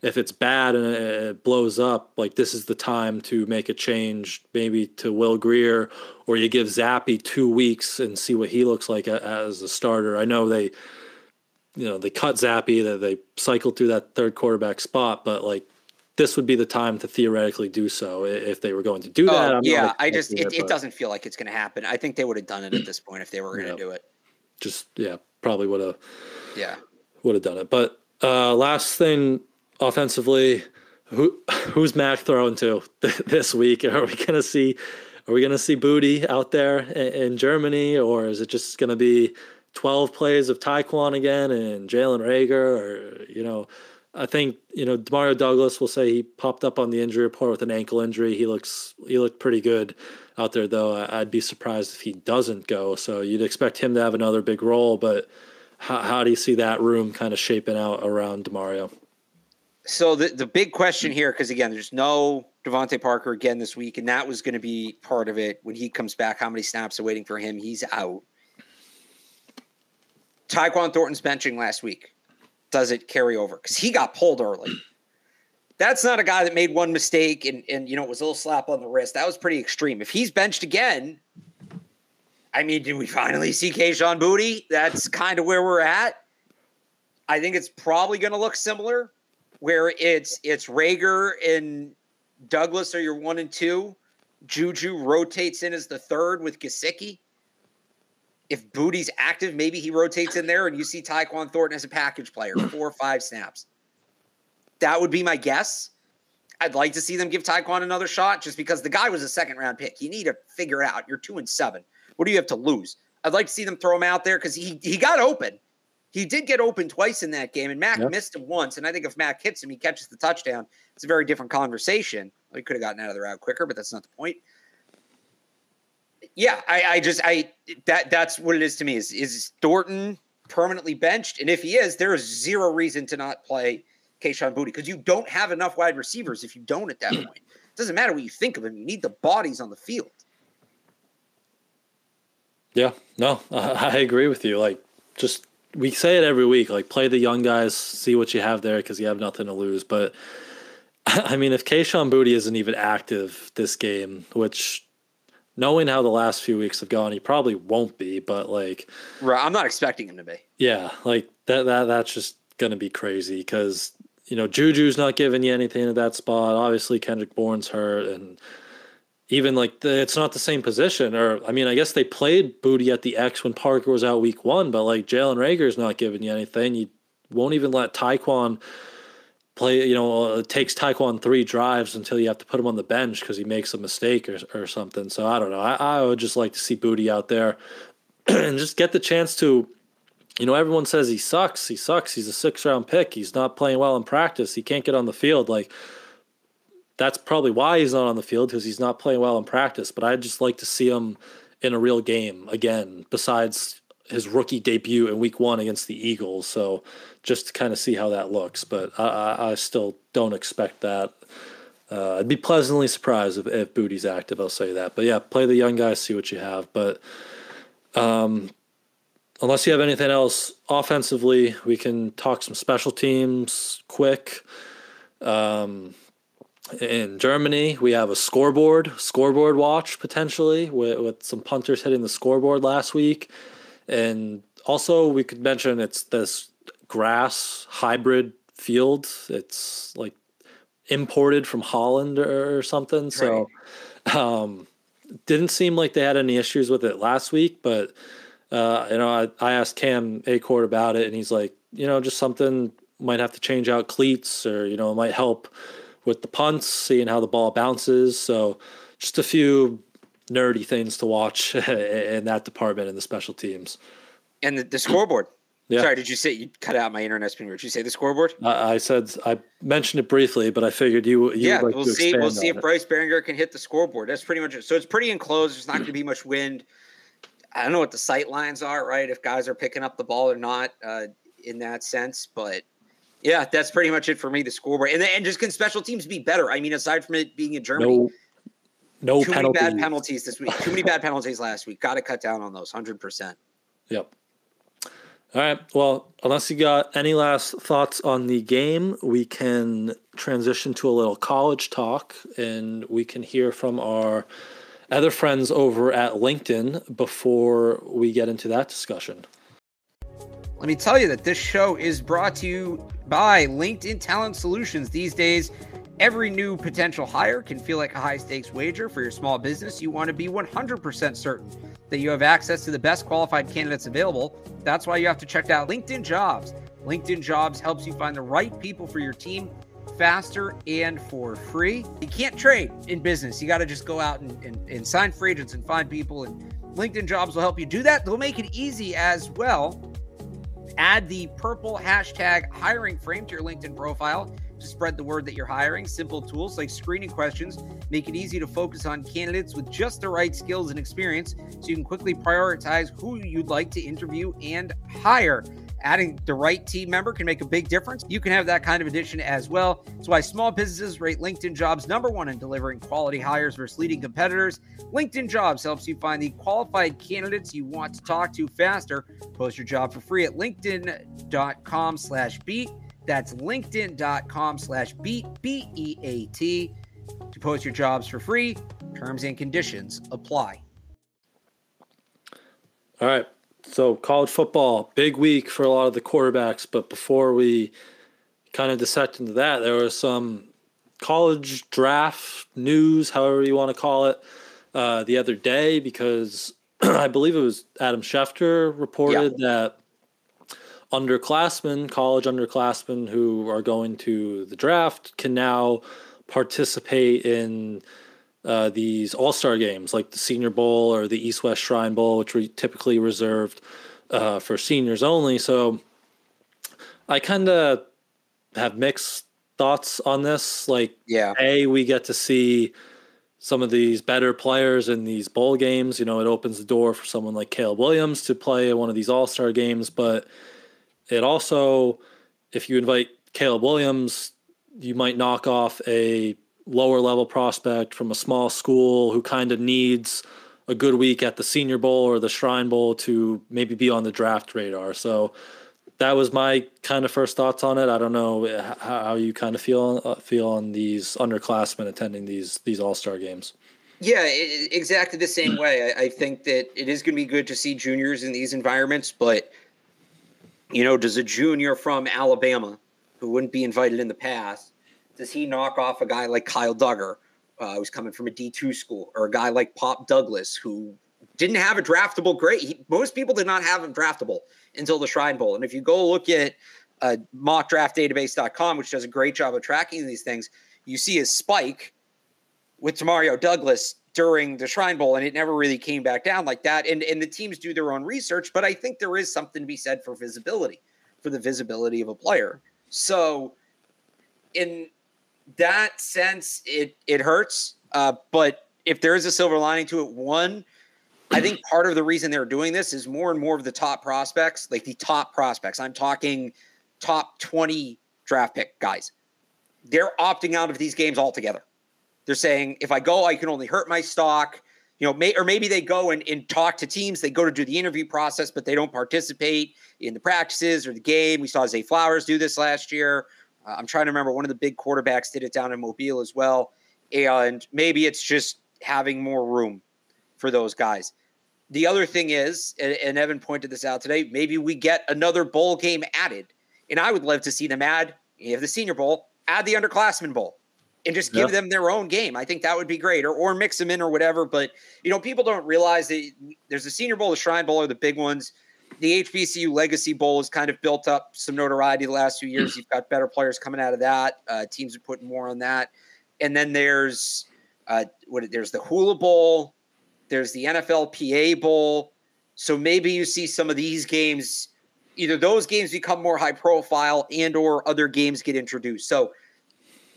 if it's bad and it blows up, like, this is the time to make a change, maybe to Will Grier, or you give Zappy two weeks and see what he looks like as a starter. I know they. You know, they cut Zappy, that they cycled through that third quarterback spot, but like this would be the time to theoretically do so if they were going to do that. Oh, I'm yeah, I just it, it, it doesn't feel like it's going to happen. I think they would have done it at this point if they were going to yeah. do it. Just yeah, probably would have. Yeah, would have done it. But uh, last thing, offensively, who who's Mac throwing to this week? Are we going to see? Are we going to see Booty out there in, in Germany, or is it just going to be twelve plays of Tyquan again and Jalen Reagor? Or, you know, I think, you know, Demario Douglas will say he popped up on the injury report with an ankle injury. He looks, he looked pretty good out there though. I'd be surprised if he doesn't go. So you'd expect him to have another big role, but how, how do you see that room kind of shaping out around Demario? So the, the big question here, because again, there's no Devontae Parker again this week. And that was going to be part of it. When he comes back, how many snaps are waiting for him? He's out. Tyquan Thornton's benching last week. Does it carry over? Because he got pulled early. That's not a guy that made one mistake and, and, you know, it was a little slap on the wrist. That was pretty extreme. If he's benched again, I mean, do we finally see Keshawn Booty? That's kind of where we're at. I think it's probably going to look similar, where it's it's Reagor and Douglas are your one and two. Juju rotates in as the third with Gesicki. If Booty's active, maybe he rotates in there and you see Tyquan Thornton as a package player, four or five snaps. That would be my guess. I'd like to see them give Tyquan another shot just because the guy was a second-round pick. You need to figure it out. You're two and seven. What do you have to lose? I'd like to see them throw him out there because he he got open. He did get open twice in that game, and Mac yep. missed him once. And I think if Mac hits him, he catches the touchdown. It's a very different conversation. We could have gotten out of the route quicker, but that's not the point. Yeah, I, I just I that that's what it is to me. Is is Thornton permanently benched? And if he is, there is zero reason to not play Keshawn Booty because you don't have enough wide receivers. If you don't at that point, it doesn't matter what you think of him. You need the bodies on the field. Yeah, no, I, I agree with you. Like, just. We say it every week, like play the young guys, see what you have there because you have nothing to lose. But, I mean, if Keshawn Booty isn't even active this game, which knowing how the last few weeks have gone, he probably won't be. But, like – right, I'm not expecting him to be. Yeah, like that, that that's just going to be crazy because, you know, Juju's not giving you anything at that spot. Obviously, Kendrick Bourne's hurt and – even like the, it's not the same position, or I mean, I guess they played Booty at the X when Parker was out week one, but like Jalen Reagor's not giving you anything. You won't even let Tyquan play, you know, it takes Tyquan three drives until you have to put him on the bench because he makes a mistake or, or something. So I don't know. I, I would just like to see Booty out there and just get the chance to, you know, everyone says he sucks. He sucks. He's a six round pick. He's not playing well in practice. He can't get on the field. Like, that's probably why he's not on the field because he's not playing well in practice. But I'd just like to see him in a real game again, besides his rookie debut in week one against the Eagles. So just to kind of see how that looks. But I, I still don't expect that. Uh, I'd be pleasantly surprised if, if Booty's active. I'll say that. But yeah, play the young guys, see what you have. But um, unless you have anything else offensively, we can talk some special teams quick. Um, In Germany, we have a scoreboard, scoreboard watch potentially with, with some punters hitting the scoreboard last week. And also we could mention it's this grass hybrid field. It's like imported from Holland or something. Right. So um, didn't seem like they had any issues with it last week. But, uh, you know, I, I asked Cam Acord about it and he's like, you know, just something might have to change out cleats or, you know, it might help with the punts, seeing how the ball bounces. So just a few nerdy things to watch in that department in the special teams. And the, the scoreboard. Yeah. Sorry, did you say – you cut out my internet screen. Did you say the scoreboard? I, I said – I mentioned it briefly, but I figured you, you yeah, would like we'll to see, expand we'll see if it. Bryce Behringer can hit the scoreboard. That's pretty much it. So it's pretty enclosed. There's not going to be much wind. I don't know what the sight lines are, right, if guys are picking up the ball or not uh, in that sense, but – yeah, that's pretty much it for me, the scoreboard. And and just can special teams be better? I mean, aside from it being in Germany, no, no too penalties. many bad penalties this week. Too many bad penalties last week. Got to cut down on those, one hundred percent. Yep. All right. Well, unless you got any last thoughts on the game, we can transition to a little college talk, and we can hear from our other friends over at LinkedIn before we get into that discussion. Let me tell you that this show is brought to you by LinkedIn Talent Solutions. These days, every new potential hire can feel like a high-stakes wager for your small business. You want to be one hundred percent certain that you have access to the best qualified candidates available. That's why you have to check out LinkedIn Jobs. LinkedIn Jobs helps you find the right people for your team faster and for free. You can't trade in business. You got to just go out and, and, and sign for agents and find people. And LinkedIn Jobs will help you do that. They'll make it easy as well. Add the purple hashtag hiring frame to your LinkedIn profile to spread the word that you're hiring. Simple tools like screening questions make it easy to focus on candidates with just the right skills and experience so you can quickly prioritize who you'd like to interview and hire. Adding the right team member can make a big difference. You can have that kind of addition as well. That's why small businesses rate LinkedIn Jobs number one in delivering quality hires versus leading competitors. LinkedIn Jobs helps you find the qualified candidates you want to talk to faster. Post your job for free at linkedin.com slash beat. That's linkedin.com slash beat, B E A T, to post your jobs for free. Terms and conditions apply. All right. So college football, big week for a lot of the quarterbacks. But before we kind of dissect into that, there were some college draft news, however you want to call it, uh, the other day, because I believe it was Adam Schefter reported yeah. that underclassmen, college underclassmen who are going to the draft can now participate in uh, these all-star games like the Senior Bowl or the East-West Shrine Bowl, which we typically reserved uh, for seniors only. So I kind of have mixed thoughts on this. Like, yeah. A, we get to see some of these better players in these bowl games. You know, it opens the door for someone like Caleb Williams to play in one of these all-star games, but it also, if you invite Caleb Williams, you might knock off a lower level prospect from a small school who kind of needs a good week at the Senior Bowl or the Shrine Bowl to maybe be on the draft radar. So that was my kind of first thoughts on it. I don't know how you kind of feel, uh, feel on these underclassmen attending these, these all-star games. Yeah, it, exactly the same way. I, I think that it is going to be good to see juniors in these environments, but you know, does a junior from Alabama who wouldn't be invited in the past, does he knock off a guy like Kyle Duggar, uh, who's coming from a D two school, or a guy like Pop Douglas, who didn't have a draftable grade? He, most people did not have him draftable until the Shrine Bowl. And if you go look at uh, mock draft database dot com, which does a great job of tracking these things, you see a spike with Demario Douglas during the Shrine Bowl, and it never really came back down like that. And, and the teams do their own research, but I think there is something to be said for visibility, for the visibility of a player. So in that sense, it, it hurts. Uh, but if there is a silver lining to it, one, I think part of the reason they're doing this is more and more of the top prospects, like the top prospects, I'm talking top twenty draft pick guys, they're opting out of these games altogether. They're saying, if I go, I can only hurt my stock, you know, may, or maybe they go and, and talk to teams. They go to do the interview process, but they don't participate in the practices or the game. We saw Zay Flowers do this last year. Uh, I'm trying to remember, one of the big quarterbacks did it down in Mobile as well. And maybe it's just having more room for those guys. The other thing is, and, and Evan pointed this out today, maybe we get another bowl game added. And I would love to see them add, you have the Senior Bowl, add the Underclassmen Bowl. And just give yeah. them their own game. I think that would be great, or or mix them in or whatever. But, you know, people don't realize that there's the Senior Bowl, the Shrine Bowl are the big ones. The H B C U Legacy Bowl has kind of built up some notoriety the last few years. You've got better players coming out of that. Uh, teams are putting more on that. And then there's uh, what? There's the Hula Bowl. There's the N F L P A Bowl. So maybe you see some of these games, either those games become more high profile and or other games get introduced. So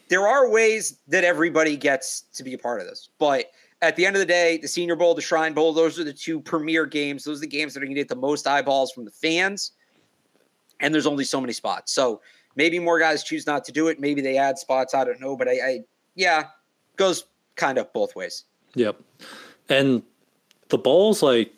there are ways that everybody gets to be a part of this. But at the end of the day, the Senior Bowl, the Shrine Bowl, those are the two premier games. Those are the games that are going to get the most eyeballs from the fans. And there's only so many spots. So maybe more guys choose not to do it. Maybe they add spots. I don't know. But I, I yeah, goes kind of both ways. Yep. And the bowls, like,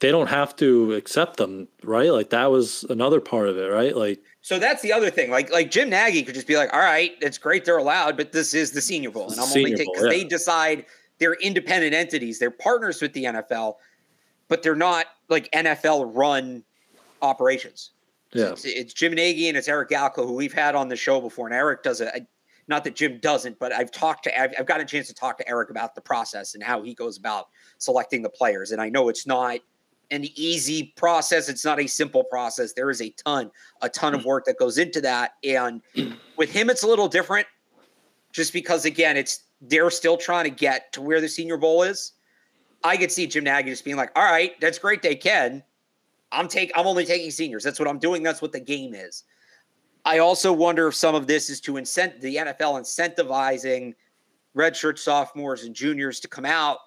they don't have to accept them, right? Like, that was another part of it, right? Like, so that's the other thing. Like, like Jim Nagy could just be like, all right, it's great they're allowed, but this is the Senior Bowl. And I'm only taking because yeah. they decide they're independent entities. They're partners with the N F L, but they're not like N F L-run operations. Yeah. So it's, it's Jim Nagy and it's Eric Galco, who we've had on the show before. And Eric does it. Not that Jim doesn't, but I've talked to I've, I've got a chance to talk to Eric about the process and how he goes about selecting the players. And I know it's not an easy process. It's not a simple process. There is a ton, a ton of work that goes into that. And with him, it's a little different just because, again, it's they're still trying to get to where the Senior Bowl is. I could see Jim Nagy just being like, all right, that's great. They can. I'm take. I'm only taking seniors. That's what I'm doing. That's what the game is. I also wonder if some of this is to incent the N F L incentivizing redshirt sophomores and juniors to come out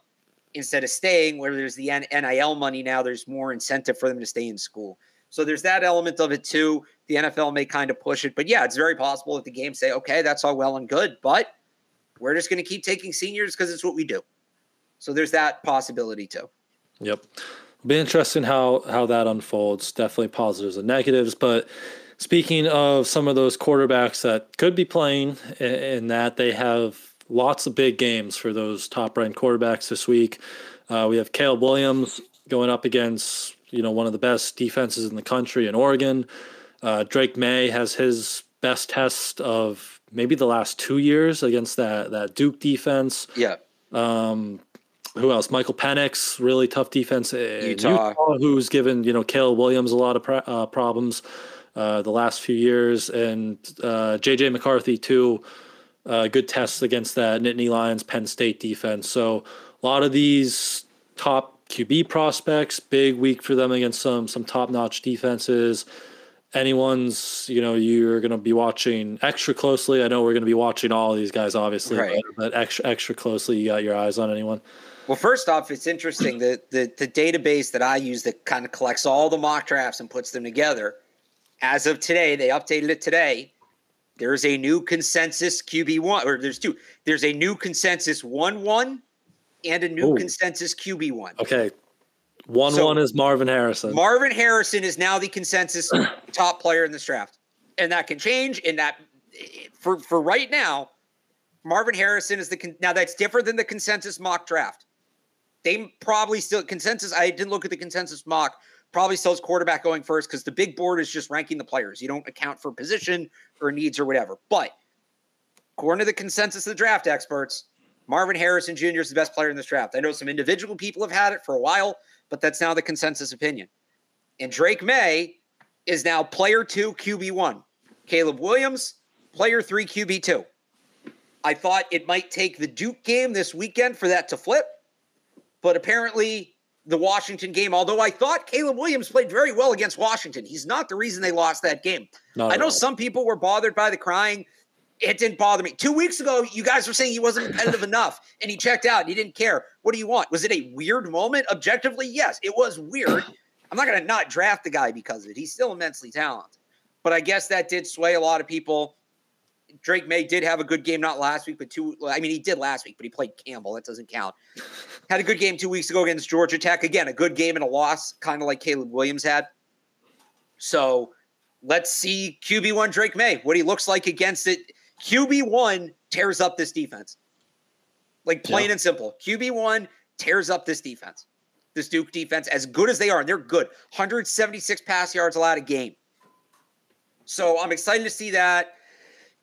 instead of staying, where there's the N I L money now, there's more incentive for them to stay in school. So there's that element of it too. The N F L may kind of push it, but yeah, it's very possible that the game say, okay, that's all well and good, but we're just going to keep taking seniors because it's what we do. So there's that possibility too. Yep. It'll be interesting how, how that unfolds. Definitely positives and negatives, but speaking of some of those quarterbacks that could be playing in that, they have lots of big games for those top-ranked quarterbacks this week. Uh, we have Caleb Williams going up against, you know, one of the best defenses in the country in Oregon. Uh, Drake May has his best test of maybe the last two years against that that Duke defense. Yeah. Um, who else? Michael Penix, really tough defense. Utah. Utah, who's given, you know, Caleb Williams a lot of pro- uh, problems uh, the last few years. And uh, J J. McCarthy, too, uh, good tests against that Nittany Lions, Penn State defense. So a lot of these top Q B prospects, big week for them against some some top-notch defenses. Anyone's, you know, you're going to be watching extra closely. I know we're going to be watching all of these guys, obviously, right. but, but extra extra closely, you got your eyes on anyone? Well, first off, it's interesting that the, the database that I use that kind of collects all the mock drafts and puts them together, as of today, they updated it today. There's a new consensus Q B one, or there's two. There's a new consensus one one and a new Ooh. consensus Q B one. Okay. One so, one is Marvin Harrison. Marvin Harrison is now the consensus top player in this draft, and that can change. And that for for right now, Marvin Harrison is the con- now that's different than the consensus mock draft. They probably still consensus. I didn't look at the consensus mock. Probably still has quarterback going first because the big board is just ranking the players. You don't account for position or needs or whatever. But according to the consensus of the draft experts, Marvin Harrison Junior is the best player in this draft. I know some individual people have had it for a while, but that's now the consensus opinion. And Drake May is now player two, Q B one. Caleb Williams, player three, Q B two. I thought it might take the Duke game this weekend for that to flip, but apparently the Washington game, although I thought Caleb Williams played very well against Washington, he's not the reason they lost that game. Not I know right. Some people were bothered by the crying. It didn't bother me. Two weeks ago, you guys were saying he wasn't competitive enough, and he checked out. And he didn't care. What do you want? Was it a weird moment? Objectively, yes, it was weird. I'm not going to not draft the guy because of it. He's still immensely talented. But I guess that did sway a lot of people. Drake May did have a good game, not last week, but two – I mean, he did last week, but he played Campbell. That doesn't count. Had a good game two weeks ago against Georgia Tech. Again, a good game and a loss, kind of like Caleb Williams had. So let's see Q B one Drake May, what he looks like against it. Q B one tears up this defense. Like, plain yeah. and simple. Q B one tears up this defense. This Duke defense, as good as they are, and they're good. one hundred seventy-six pass yards allowed a game. So I'm excited to see that.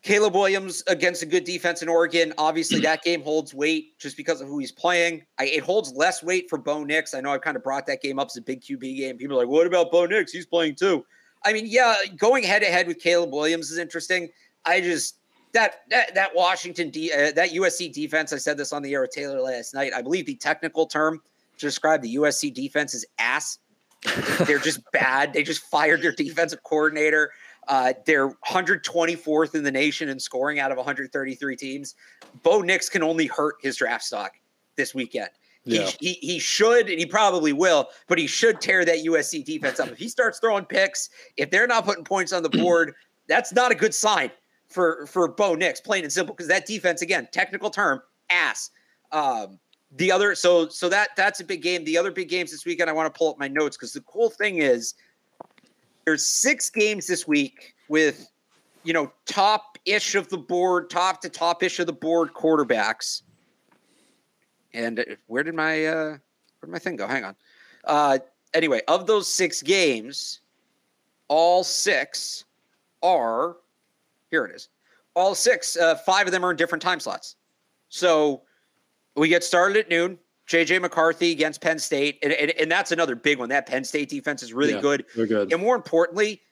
Caleb Williams against a good defense in Oregon. Obviously, that game holds weight just because of who he's playing. I, it holds less weight for Bo Nix. I know I've kind of brought that game up as a big Q B game. People are like, what about Bo Nix? He's playing too. I mean, yeah, going head-to-head with Caleb Williams is interesting. I just... That that that Washington D, uh, that U S C defense. I said this on the air with Taylor last night. I believe the technical term to describe the U S C defense is ass. They're just bad. They just fired their defensive coordinator. Uh, they're one hundred twenty-fourth in the nation in scoring out of one hundred thirty-three teams. Bo Nix can only hurt his draft stock this weekend. Yeah. He, he he should, and he probably will, but he should tear that U S C defense up. If he starts throwing picks, if they're not putting points on the board, that's not a good sign. For for Bo Nix, plain and simple, because that defense, again, technical term, ass. Um, the other, so so that that's a big game. The other big games this weekend, I want to pull up my notes because the cool thing is there's six games this week with, you know, top-ish of the board, top to top-ish of the board quarterbacks. And where did my uh, where did my thing go? Hang on. Uh, anyway, of those six games, all six are. Here it is. All six, uh, five of them are in different time slots. So we get started at noon. J J McCarthy against Penn State. And, and, and that's another big one. That Penn State defense is really yeah, good. They're good. And more importantly,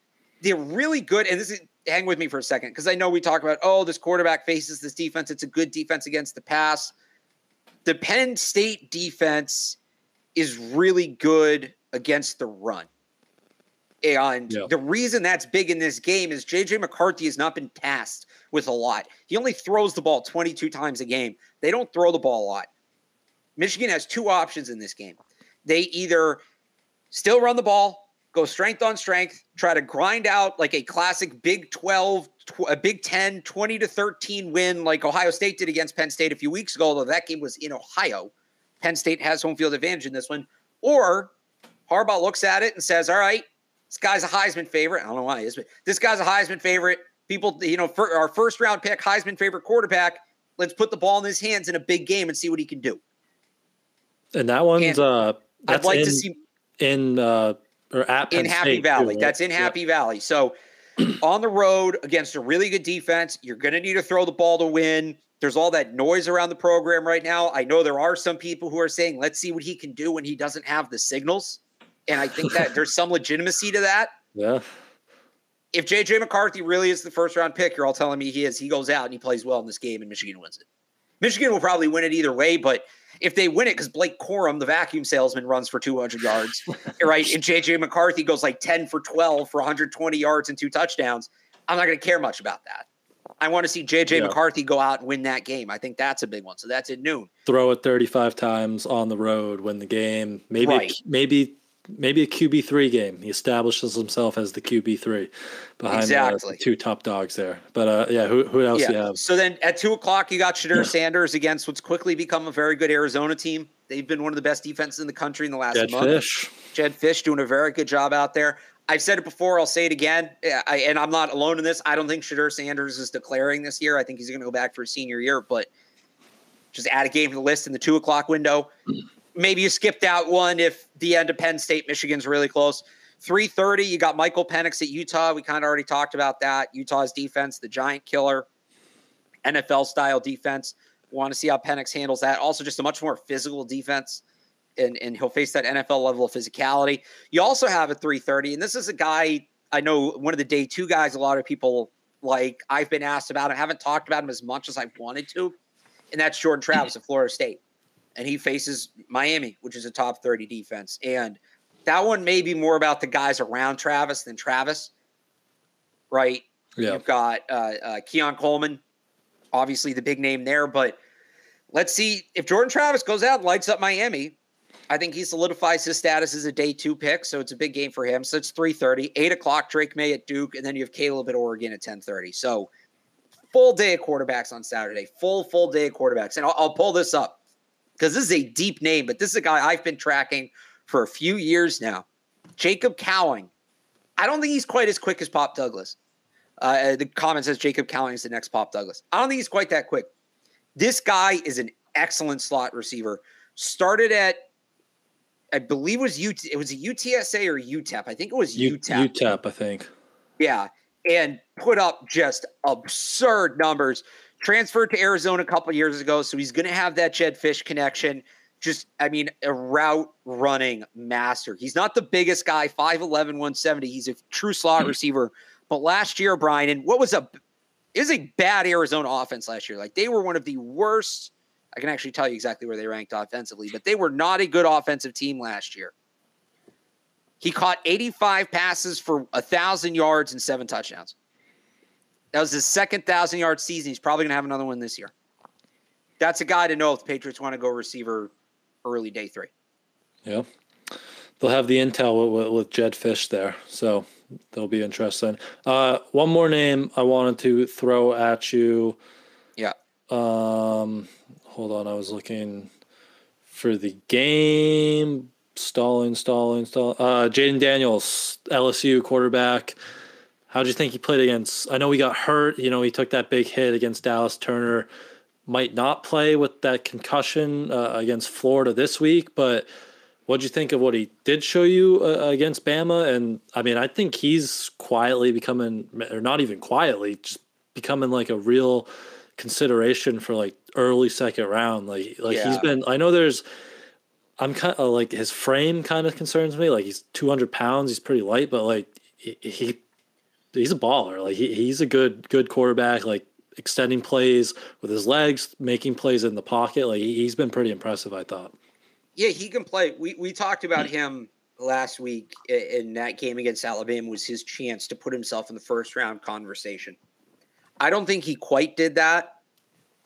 they're really good. And this is, hang with me for a second, because I know we talk about, oh, this quarterback faces this defense. It's a good defense against the pass. The Penn State defense is really good against the run. And yeah. the reason that's big in this game is J J McCarthy has not been tasked with a lot. He only throws the ball twenty-two times a game. They don't throw the ball a lot. Michigan has two options in this game. They either still run the ball, go strength on strength, try to grind out like a classic Big twelve, a Big ten, twenty to thirteen win like Ohio State did against Penn State a few weeks ago, although that game was in Ohio. Penn State has home field advantage in this one. Or Harbaugh looks at it and says, all right, this guy's a Heisman favorite. I don't know why he is, but this guy's a Heisman favorite. People, you know, for our first round pick, Heisman favorite quarterback. Let's put the ball in his hands in a big game and see what he can do. And that one's, and uh, that's I'd like in, to see in, uh, or at Penn in Happy State, Valley. Too, right? That's in Happy yeah. Valley. So on the road against a really good defense. You're going to need to throw the ball to win. There's all that noise around the program right now. I know there are some people who are saying, let's see what he can do when he doesn't have the signals. And I think that there's some legitimacy to that. Yeah. If J J McCarthy really is the first round pick, you're all telling me he is, he goes out and he plays well in this game and Michigan wins it. Michigan will probably win it either way, but if they win it, because Blake Corum, the vacuum salesman, runs for two hundred yards, right? And J J McCarthy goes like ten for twelve for one hundred twenty yards and two touchdowns. I'm not going to care much about that. I want to see J J yeah. McCarthy go out and win that game. I think that's a big one. So that's at noon. Throw it thirty-five times on the road, win the game. Maybe, right. maybe, maybe a Q B three game. He establishes himself as the Q B three behind exactly. the, the two top dogs there. But uh, yeah, who who else yeah. do you have? So then at two o'clock, you got Shedeur Sanders against what's quickly become a very good Arizona team. They've been one of the best defenses in the country in the last Jed month. Fish. Jed Fish doing a very good job out there. I've said it before. I'll say it again. I, and I'm not alone in this. I don't think Shedeur Sanders is declaring this year. I think he's going to go back for his senior year, but just add a game to the list in the two o'clock window. Maybe you skipped out one if the end of Penn State, Michigan's really close. three thirty, you got Michael Penix at Utah. We kind of already talked about that. Utah's defense, the giant killer, N F L-style defense. We want to see how Penix handles that. Also, just a much more physical defense, and, and he'll face that N F L level of physicality. You also have at three thirty, and this is a guy, I know one of the day two guys a lot of people like. I've been asked about him. I haven't talked about him as much as I wanted to, and that's Jordan Travis of Florida State. And he faces Miami, which is a top thirty defense. And that one may be more about the guys around Travis than Travis, right? Yeah. You've got uh, uh, Keon Coleman, obviously the big name there. But let's see. If Jordan Travis goes out and lights up Miami, I think he solidifies his status as a day two pick. So it's a big game for him. So it's three thirty, eight o'clock, Drake May at Duke. And then you have Caleb at Oregon at ten thirty. So full day of quarterbacks on Saturday. Full, full day of quarterbacks. And I'll, I'll pull this up, because this is a deep name, but this is a guy I've been tracking for a few years now. Jacob Cowling. I don't think he's quite as quick as Pop Douglas. Uh, the comment says Jacob Cowling is the next Pop Douglas. I don't think he's quite that quick. This guy is an excellent slot receiver. Started at, I believe it was, U- it was a U T S A or U T E P. I think it was U- UTEP. U T E P, I think. Yeah, and put up just absurd numbers. Transferred to Arizona a couple years ago, so he's going to have that Jed Fish connection. Just, I mean, a route-running master. He's not the biggest guy, five eleven, one seventy. He's a true slot receiver. But last year, Brian, and what was a it was a bad Arizona offense last year. Like, they were one of the worst. I can actually tell you exactly where they ranked offensively, but they were not a good offensive team last year. He caught eighty-five passes for one thousand yards and seven touchdowns. That was his second one thousand-yard season. He's probably going to have another one this year. That's a guy to know if the Patriots want to go receiver early day three. Yeah. They'll have the intel with, with Jed Fish there, so they'll be interesting. Uh, one more name I wanted to throw at you. Yeah. Um, hold on. I was looking for the game. Stalling, stalling, stalling. Uh, Jaden Daniels, L S U quarterback. How do you think he played against? I know he got hurt. You know, he took that big hit against Dallas Turner. Might not play with that concussion uh, against Florida this week, but what do you think of what he did show you uh, against Bama? And, I mean, I think he's quietly becoming, or not even quietly, just becoming like a real consideration for, like, early second round. Like, like yeah. he's been – I know there's – I'm kind of, like, his frame kind of concerns me. Like, he's two hundred pounds. He's pretty light, but, like, he, he – he's a baller. Like he, he's a good, good quarterback, like extending plays with his legs, making plays in the pocket. Like he, he's been pretty impressive, I thought. Yeah, he can play. We we talked about him last week in that game against Alabama was his chance to put himself in the first round conversation. I don't think he quite did that,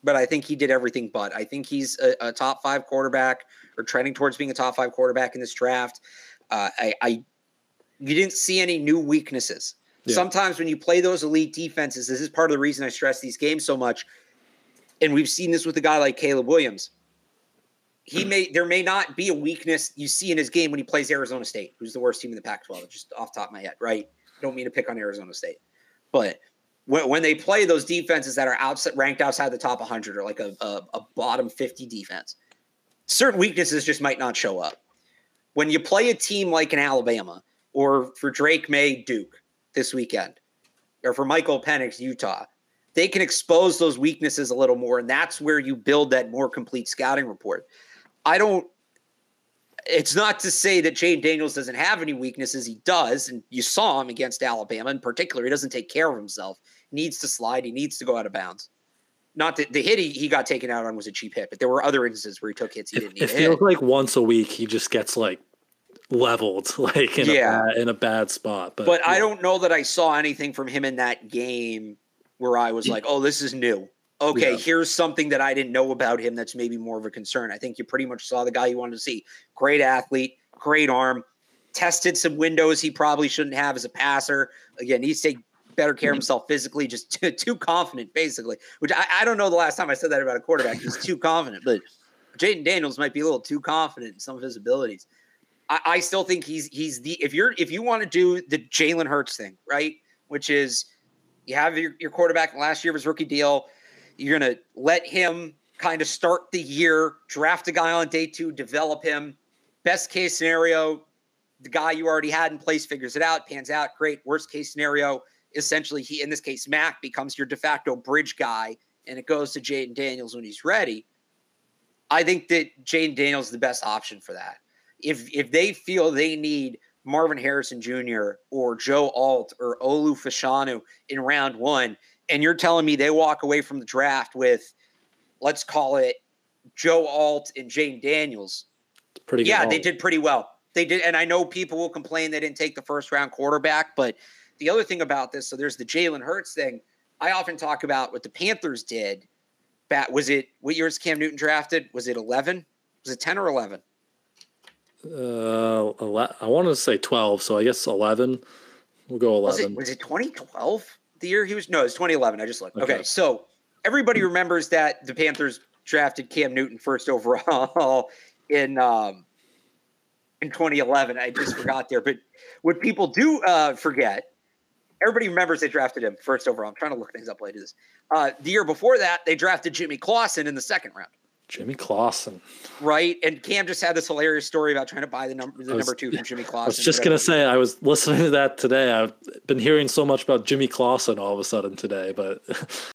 but I think he did everything but. I think he's a, a top five quarterback or trending towards being a top five quarterback in this draft. Uh, I, I you didn't see any new weaknesses. Yeah. Sometimes when you play those elite defenses, this is part of the reason I stress these games so much. And we've seen this with a guy like Caleb Williams. He may, there may not be a weakness you see in his game when he plays Arizona State, who's the worst team in the Pac twelve, just off the top of my head, right? Don't mean to pick on Arizona State. But when, when they play those defenses that are outside, ranked outside the top one hundred or like a, a, a bottom fifty defense, certain weaknesses just might not show up. When you play a team like an Alabama or for Drake May, Duke, this weekend, or for Michael Penix, Utah, they can expose those weaknesses a little more, and that's where you build that more complete scouting report. I don't – it's not to say that Jayden Daniels doesn't have any weaknesses. He does, and you saw him against Alabama in particular. He doesn't take care of himself. He needs to slide. He needs to go out of bounds. Not that the hit he, he got taken out on was a cheap hit, but there were other instances where he took hits he didn't need. It feels like once a week he just gets like leveled, like in, yeah. a, bad, in a bad spot. But, but yeah. I don't know that I saw anything from him in that game where I was like, oh, this is new. Okay, yeah. Here's something that I didn't know about him that's maybe more of a concern. I think you pretty much saw the guy you wanted to see. Great athlete, great arm, tested some windows he probably shouldn't have as a passer. Again, he's taking better care of himself physically, just too, too confident, basically, which I, I don't know the last time I said that about a quarterback. He's too confident, but Jayden Daniels might be a little too confident in some of his abilities. I, I still think he's he's the if you're if you want to do the Jalen Hurts thing, right, which is you have your, your quarterback last year of his rookie deal. You're going to let him kind of start the year, draft a guy on day two, develop him. Best case scenario, the guy you already had in place figures it out, pans out, great. Worst case scenario, essentially he, in this case, Mac becomes your de facto bridge guy, and it goes to Jayden Daniels when he's ready. I think that Jayden Daniels is the best option for that. If if they feel they need Marvin Harrison Junior or Joe Alt or Olu Fashanu in round one, and you're telling me they walk away from the draft with, let's call it Joe Alt and Jayden Daniels. It's pretty yeah, good they did pretty well. They did, and I know people will complain they didn't take the first round quarterback, but the other thing about this, so there's the Jalen Hurts thing. I often talk about what the Panthers did. Bat was it what year was Cam Newton drafted? Was it eleven? Was it ten or eleven? Uh, I wanted to say twelve, so I guess eleven. We'll go eleven. Was it twenty twelve? The year he was no, it's twenty eleven. I just looked. Okay. okay, so everybody remembers that the Panthers drafted Cam Newton first overall in um, in twenty eleven. I just forgot there, but what people do uh, forget. Everybody remembers they drafted him first overall. I'm trying to look things up later. This uh, the year before that, they drafted Jimmy Clausen in the second round. Jimmy Clausen, right? And Cam just had this hilarious story about trying to buy the number the was, number two from Jimmy Clausen. I was just gonna say I was listening to that today. I've been hearing so much about Jimmy Clausen all of a sudden today, but